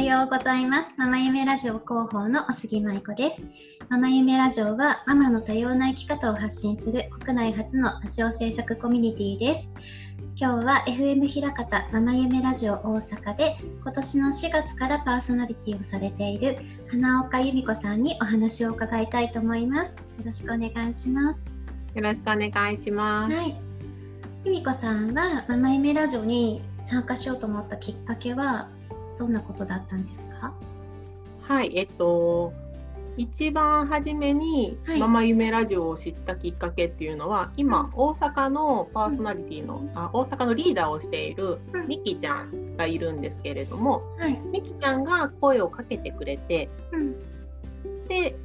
はようございます。ママ夢ラジオ広報のお杉舞子です。ママ夢ラジオはママの多様な生き方を発信する国内初のラジオ制作コミュニティです。今日は FM 枚方ママ夢ラジオ大阪で今年の4月からパーソナリティをされている花岡由美子さんにお話を伺いたいと思います。よろしくお願いします。よろしくお願いします。はい。由美子さんはママ夢ラジオに参加しようと思ったきっかけはどんなことだったんですか？はい、一番初めにママ夢ラジオを知ったきっかけっていうのは、今大阪のパーソナリティの、大阪のリーダーをしているみきちゃんがいるんですけれども、みきちゃんが声をかけてくれて、で、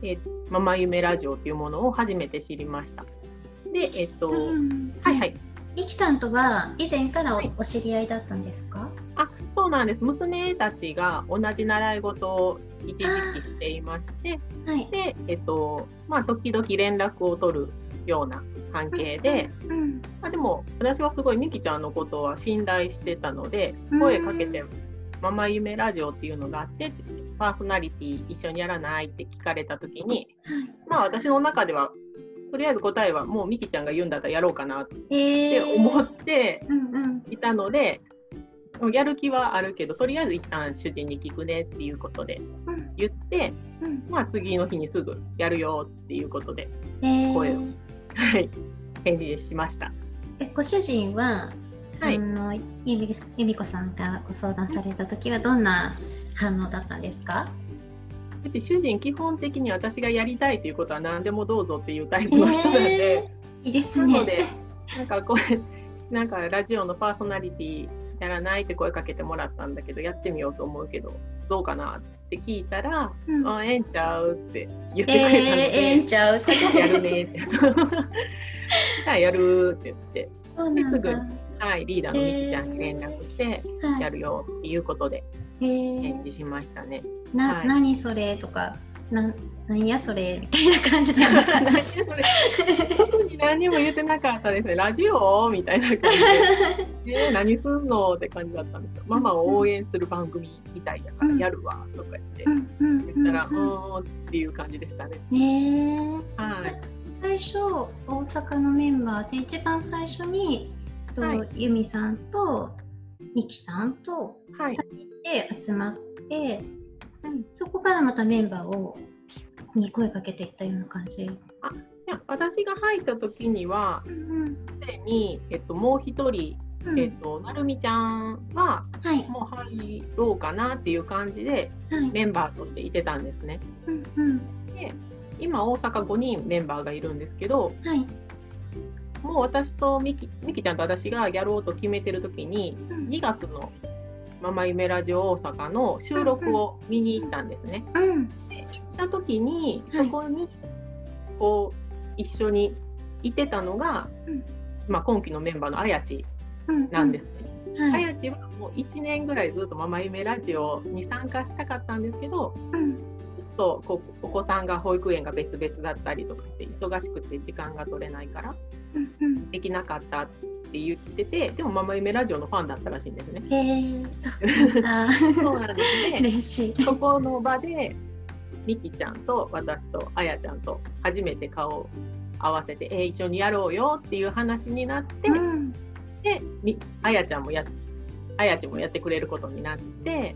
ママ夢ラジオというものを初めて知りました。で、はいはい。みきさんとは以前からお知り合いだったんですか？あ、そうなんです。娘たちが同じ習い事を一時期していまして、はい、で、時々連絡を取るような関係で、でも私はすごいみきちゃんのことは信頼してたので、声かけてママ夢ラジオっていうのがあって、パーソナリティ一緒にやらないって聞かれたときに、私の中ではとりあえず答えはもうみきちゃんが言うんだったらやろうかなって思っていたので、やる気はあるけどとりあえず一旦主人に聞くねっていうことで言って、次の日にすぐやるよっていうことで声を、返事しました。ご主人は、由美子さんがご相談された時はどんな反応だったんですか？うち主人基本的に私がやりたいということは何でもどうぞっていうタイプの人なんで、いいですね。なのでなんかラジオのパーソナリティやらないって声かけてもらったんだけど、やってみようと思うけどどうかなって聞いたら、ええんちゃうって言ってくれたので、ええんちゃうってやるねってじゃあやるって言って、すぐ、リーダーのみきちゃんに連絡してやるよっていうことで返事しましたね。何それとか何やそれみたいな感じで特に何も言ってなかったですね。ラジオみたいな感じで、何すんのって感じだったんですけど、ママを応援する番組みたいだからやるわとか言ったら、っていう感じでしたね。最初大阪のメンバーで一番最初に由美さんとみきさんと2人で集まって、そこからまたメンバーに声かけていったような感じ。私が入った時にはすでに、もう一人、なるみちゃんは、もう入ろうかなっていう感じで、メンバーとしていてたんですね。で今大阪5人メンバーがいるんですけど、もう私とみきちゃんと私がやろうと決めてる時に、2月のママ夢ラジオ大阪の収録を見に行ったんですね。で行った時にそこにこう一緒にいてたのが、今期のメンバーのあやちなんですね。あやちはもう1年ぐらいずっとママ夢ラジオに参加したかったんですけど、お子さんが保育園が別々だったりとかして忙しくて時間が取れないからできなかったって言ってて、でもママ夢ラジオのファンだったらしいんですね。そうなんですね。そこの場でみきちゃんと私とあやちゃんと初めて顔を合わせて、一緒にやろうよっていう話になって、であやちゃんもやってくれることになって、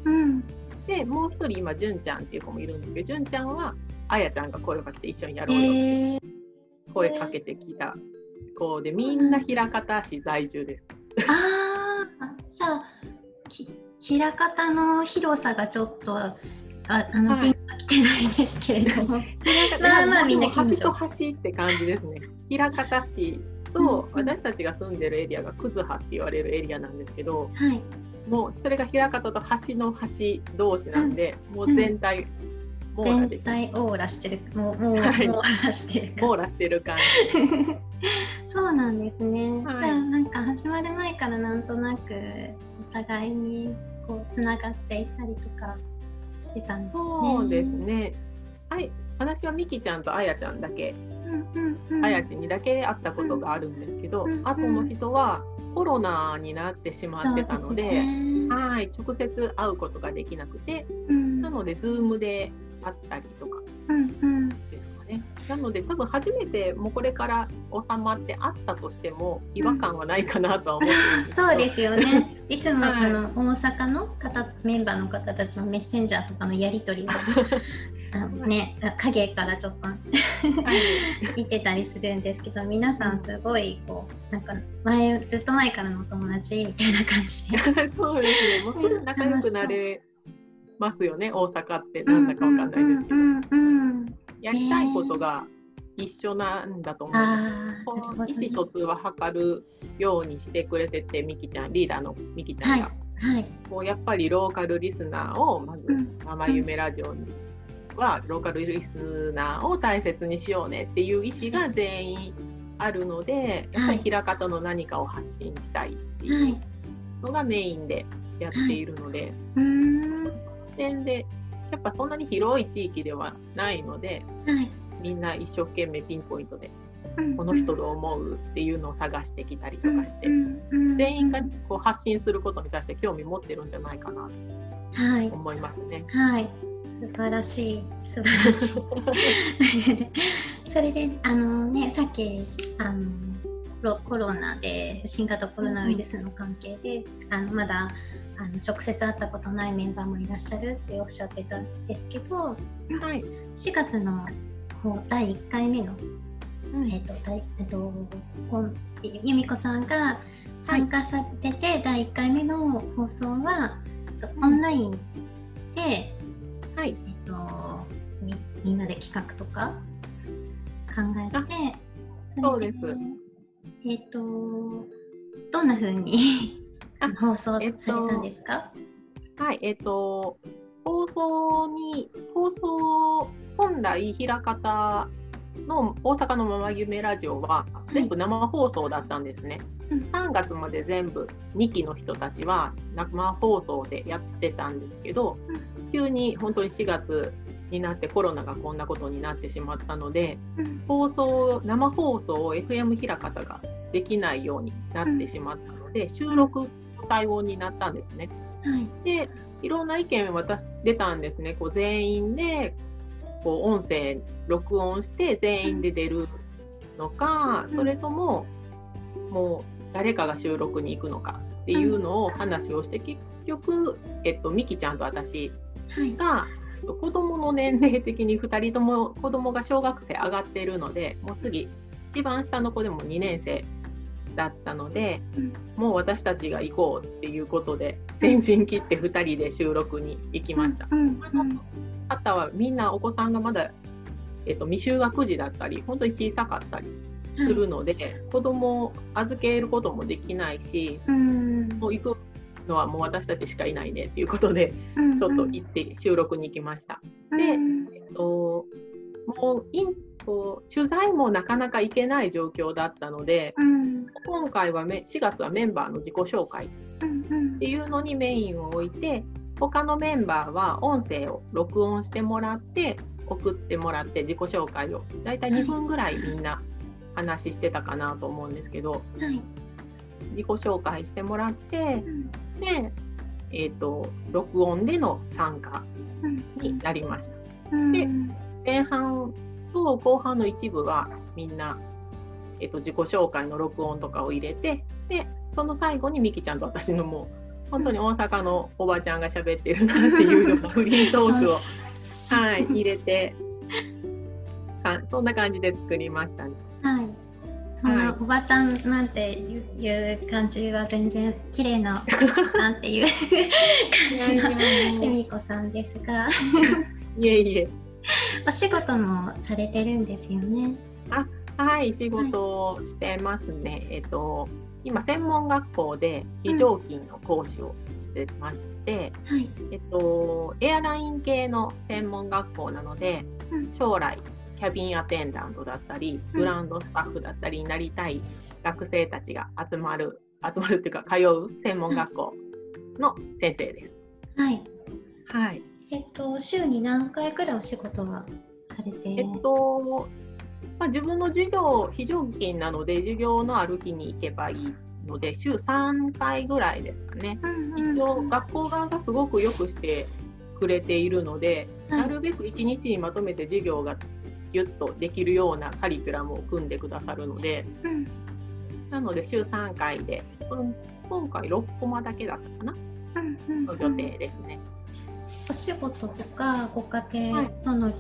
でもう一人今じゅんちゃんっていう子もいるんですけど、じゅんちゃんはあやちゃんが声をかけて一緒にやろうよって声かけてきた子で、みんな枚方市在住です。じゃあ枚方の広さがちょっとピンときてないですけれども、まあみんな近所、端と端って感じですね。枚方市と私たちが住んでるエリアが葛葉って言われるエリアなんですけど、もうそれが枚方と橋の端同士なんで、もう全体オーラしてる、オーラしてる感じ。そうなんですね。じゃあなんか始まる前からなんとなくお互いにこうつながっていたりとかしてたんですね。そうですね。私はミキちゃんとあやちゃんだけ、あやちにだけ会ったことがあるんですけど、あとの人はコロナになってしまってたの で、直接会うことができなくて、なので Zoom で会ったりとかですかね。なので多分初めてもうこれから収まって会ったとしても違和感はないかなとは思ってますけど、そうですよね。いつも大阪の方メンバーの方たちのメッセンジャーとかのやり取りが影からちょっと見てたりするんですけど、皆さんすごいなんかずっと前からのお友達みたいな感じでそうですね、もうすぐ仲良くなれますよね。大阪ってなんだかわかんないですけど、やりたいことが一緒なんだと思う、意思疎通は図るようにしてくれてて、みきちゃんリーダーのみきちゃんが、こうやっぱりローカルリスナーをまずママ夢ラジオにはローカルリスナーを大切にしようねっていう意思が全員あるので、やっぱり枚方の何かを発信したいっていうのがメインでやっているので、でやっぱそんなに広い地域ではないので、みんな一生懸命ピンポイントでこの人どう思うっていうのを探してきたりとかして、全員がこう発信することに対して興味持ってるんじゃないかなと思いますね。素晴らしい、素晴らしいそれでさっきコロナで新型コロナウイルスの関係でまだ直接会ったことないメンバーもいらっしゃるっておっしゃってたんですけど、4月の第1回目の由美子さんが参加されてて、第1回目の放送はオンラインで、みんなで企画とか考えて、そうです。どんな風に放送されたんですか？放送本来枚方の大阪のママ夢ラジオは全部生放送だったんですね、3月まで全部2期の人たちは生放送でやってたんですけど、急に本当に4月になってコロナがこんなことになってしまったので、生放送を FM 枚方ができないようになってしまったので、収録対応になったんですね、でいろんな意見が出たんですね。こう全員でこう音声録音して全員で出るのか、それとももう誰かが収録に行くのかっていうのを話をして、結局みきちゃんと私が子どもの年齢的に2人とも子どもが小学生上がっているので、もう次一番下の子でも2年生だったので、もう私たちが行こうっていうことで先陣切って2人で収録に行きました、あとはみんなお子さんがまだ、未就学児だったり本当に小さかったりするので、子供を預けることもできないし、もう行くのはもう私たちしかいないねっていうことで、ちょっと行って収録に行きました、で、もう取材もなかなか行けない状況だったので、今回は4月はメンバーの自己紹介っていうのにメインを置いて、他のメンバーは音声を録音してもらって送ってもらって、自己紹介をだいたい2分ぐらいみんな話してたかなと思うんですけど、自己紹介してもらって、で、録音での参加になりました、で前半と後半の一部はみんな、自己紹介の録音とかを入れて、でその最後にみきちゃんと私のもう本当に大阪のおばちゃんが喋ってるなっていうようなフリートークを入れて、そんな感じで作りましたね。そのおばちゃんなんていう感じは全然綺麗なおばちゃんっていう感じの由美子さんですがいえいえ、お仕事もされてるんですよね。仕事をしてますね、今専門学校で非常勤の講師をしてまして、エアライン系の専門学校なので、将来キャビンアテンダントだったりグランドスタッフだったりになりたい学生たちが集まるっていうか通う専門学校の先生です。週に何回くらいお仕事はされて？自分の授業非常勤なので授業のある日に行けばいいので週3回ぐらいですかね、一応学校側がすごくよくしてくれているので、なるべく1日にまとめて授業がギュッとできるようなカリキュラムを組んでくださるので、なので週3回で今回6コマだけだったかな、の予定ですね。お仕事とかご家庭との、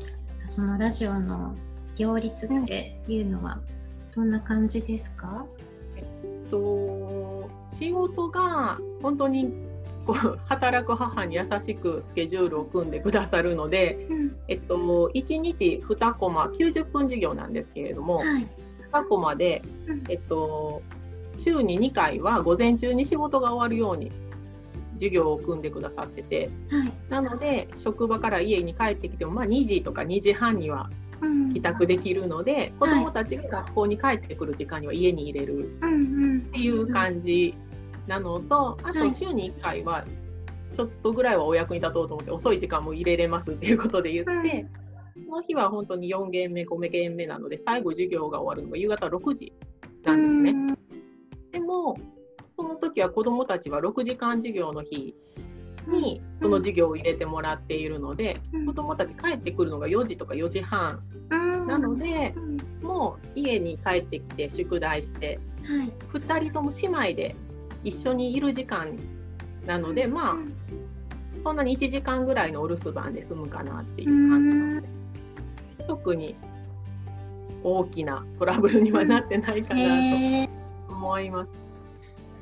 そのラジオの両立っていうのはどんな感じですか？仕事が本当に働く母に優しくスケジュールを組んでくださるので、1日2コマ90分授業なんですけれども、2コマで、週に2回は午前中に仕事が終わるように授業を組んでくださってて、なので職場から家に帰ってきても、2時とか2時半には帰宅できるので、子どもたちが学校に帰ってくる時間には家に入れるっていう感じなのと、あと週に1回はちょっとぐらいはお役に立とうと思って遅い時間も入れれますっていうことで言って、その日は本当に4限目5限目なので最後授業が終わるのが夕方6時なんですね。でもその時は子どもたちは6時間授業の日にその授業を入れてもらっているので、子どもたち帰ってくるのが4時とか4時半なので、もう家に帰ってきて宿題して、2人とも姉妹で一緒にいる時間なので、そんなに1時間ぐらいのお留守番で済むかなっていう感じなので、特に大きなトラブルにはなってないかなと思います。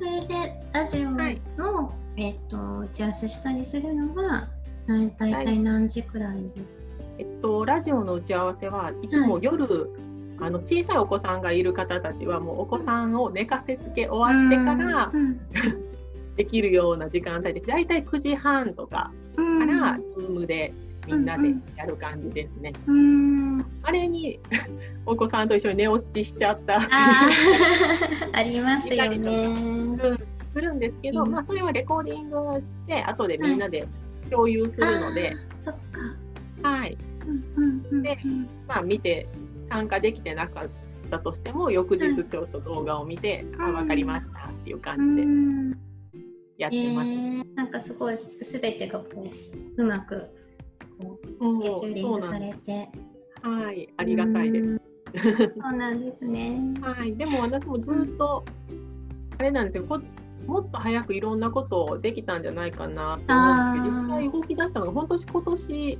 それでラジオの、打ち合わせしたりするのはだいたい何時くらいですか？ラジオの打ち合わせはいつも夜、小さいお子さんがいる方たちはもうお子さんを寝かせつけ終わってからできるような時間帯で、だいたい9時半とかからZoomでみんなでやる感じですね。あれにお子さんと一緒に寝落ちしちゃったありますよね。するんですけど、それはレコーディングして後でみんなで共有するので、そっか、で、見て参加できてなかったとしても翌日ちょっと動画を見て、分かりましたっていう感じでやってます、なんかすごい全てがこううまくスケジューリングされて、ありがたいです。そうなんですね。でも私もずっとあれなんですよ、もっと早くいろんなことできたんじゃないかなと思うんですけど、実際動き出したのが本当に今年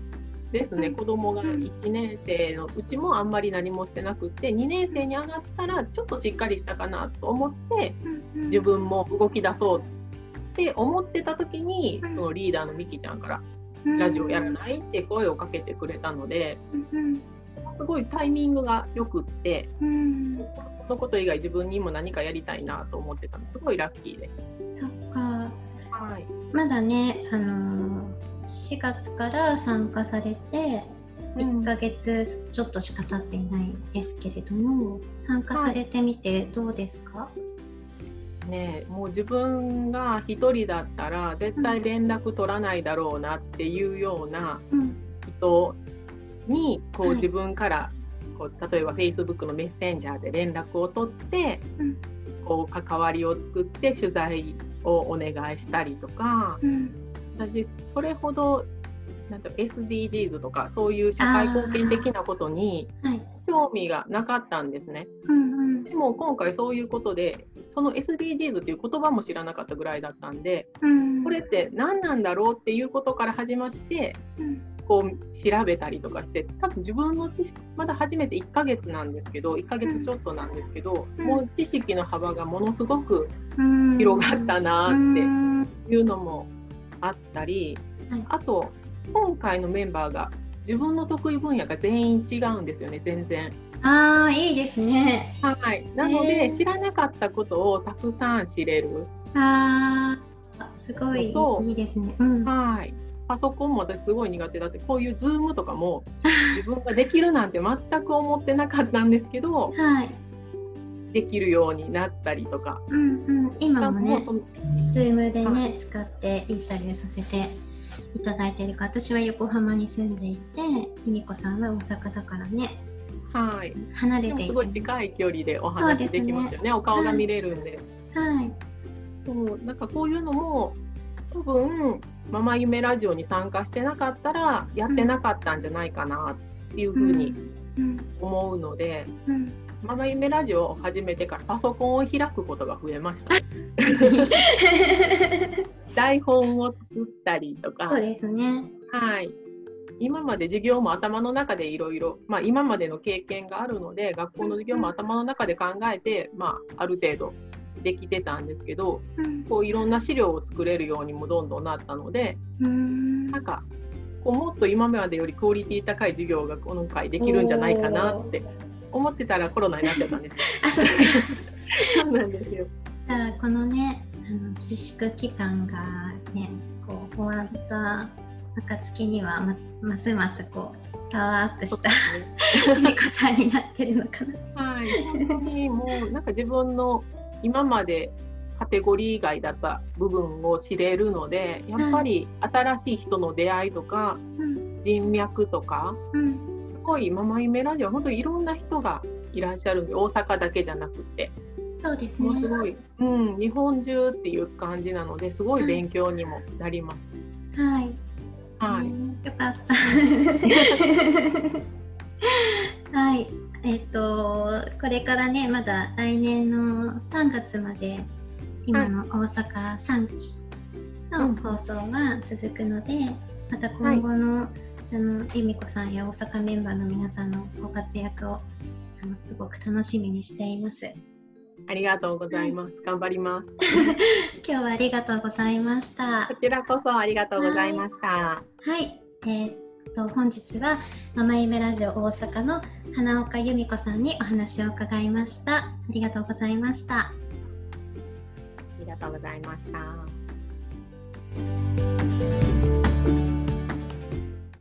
ですね。子供が1年生のうちもあんまり何もしてなくて、2年生に上がったらちょっとしっかりしたかなと思って自分も動き出そうって思ってた時に、そのリーダーのみきちゃんからラジオやらないって声をかけてくれたので、すごいタイミングがよくって、このこと以外自分にも何かやりたいなと思ってたのですごいラッキーです。そっか、まだね、4月から参加されて1ヶ月ちょっとしか経っていないですけれども、参加されてみてどうですか？もう自分が一人だったら絶対連絡取らないだろうなっていうような人にこう自分からこう例えば Facebook のメッセンジャーで連絡を取ってこう関わりを作って取材をお願いしたりとか、私それほどなんか SDGs とかそういう社会貢献的なことに興味がなかったんですね。でも今回そういうことで、その SDGs っていう言葉も知らなかったぐらいだったんで、これって何なんだろうっていうことから始まって、こう調べたりとかして、多分自分の知識まだ初めて1ヶ月なんですけど、1ヶ月ちょっとなんですけど、もう知識の幅がものすごく広がったなっていうのもあったり、あと今回のメンバーが自分の得意分野が全員違うんですよね、全然。いいですね。なので、知らなかったことをたくさん知れる。すごいいいですね。パソコンも私すごい苦手だって、こういうズームとかも自分ができるなんて全く思ってなかったんですけど、できるようになったりとか。今もね、ズームでね、使ってインタビューさせていただいているか、私は横浜に住んでいて、ひみこさんは大阪だからね。はい、離れていて、ね、すごい近い距離でお話できますよね。お顔が見れるんで、はい、そう、なんかこういうのも多分ママ夢ラジオに参加してなかったらやってなかったんじゃないかなっていうふうに思うので、うんうんうん、ママ夢ラジオを始めてからパソコンを開くことが増えました台本を作ったりとか、そうですね、はい、今まで授業も頭の中でいろいろ、今までの経験があるので学校の授業も頭の中で考えて、ある程度できてたんですけど、こういろんな資料を作れるようにもどんどんなったので、なんかこうもっと今までよりクオリティ高い授業が今回できるんじゃないかなって思ってたらコロナになっちゃったんですあ、そうかそうなんですよ。じゃあこのね、自粛期間がねこう終わった暁には ますますこうパワーアップしたひみこさんになってるのかなはい、本当にもうなんか自分の今までカテゴリー以外だった部分を知れるので、やっぱり新しい人の出会いとか、うん、人脈とか、うん、すごいママ夢ラジオは本当にいろんな人がいらっしゃるんで、大阪だけじゃなくて、そうですね、もうすごい、うん、日本中っていう感じなのですごい勉強にもなります、はいはいはい、よかったはい、これからね、まだ来年の3月まで今の大阪3期の放送が続くので、また今後の、はい、由美子さんや大阪メンバーの皆さんのご活躍をすごく楽しみにしています。ありがとうございます、はい、頑張ります今日はありがとうございました。こちらこそありがとうございました。はい、はい、本日はママ夢ラジオ大阪の花岡由美子さんにお話を伺いました。ありがとうございました。ありがとうございました。